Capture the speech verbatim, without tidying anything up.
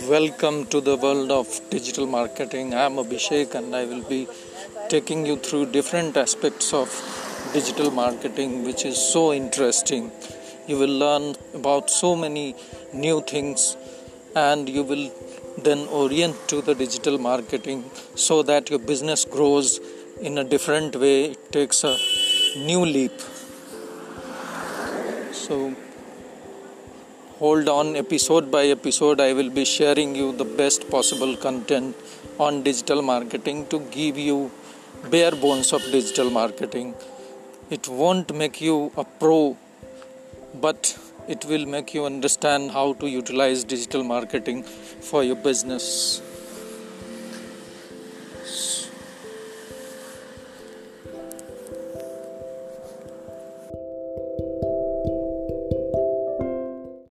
Welcome to the world of digital marketing. I am Abhishek and I will be taking you through different aspects of digital marketing, which is so interesting. You will learn about so many new things and you will then orient to the digital marketing so that your business grows in a different way. It takes a new leap. So hold on, episode by episode, I will be sharing you the best possible content on digital marketing to give you bare bones of digital marketing. It won't make you a pro, but it will make you understand how to utilize digital marketing for your business.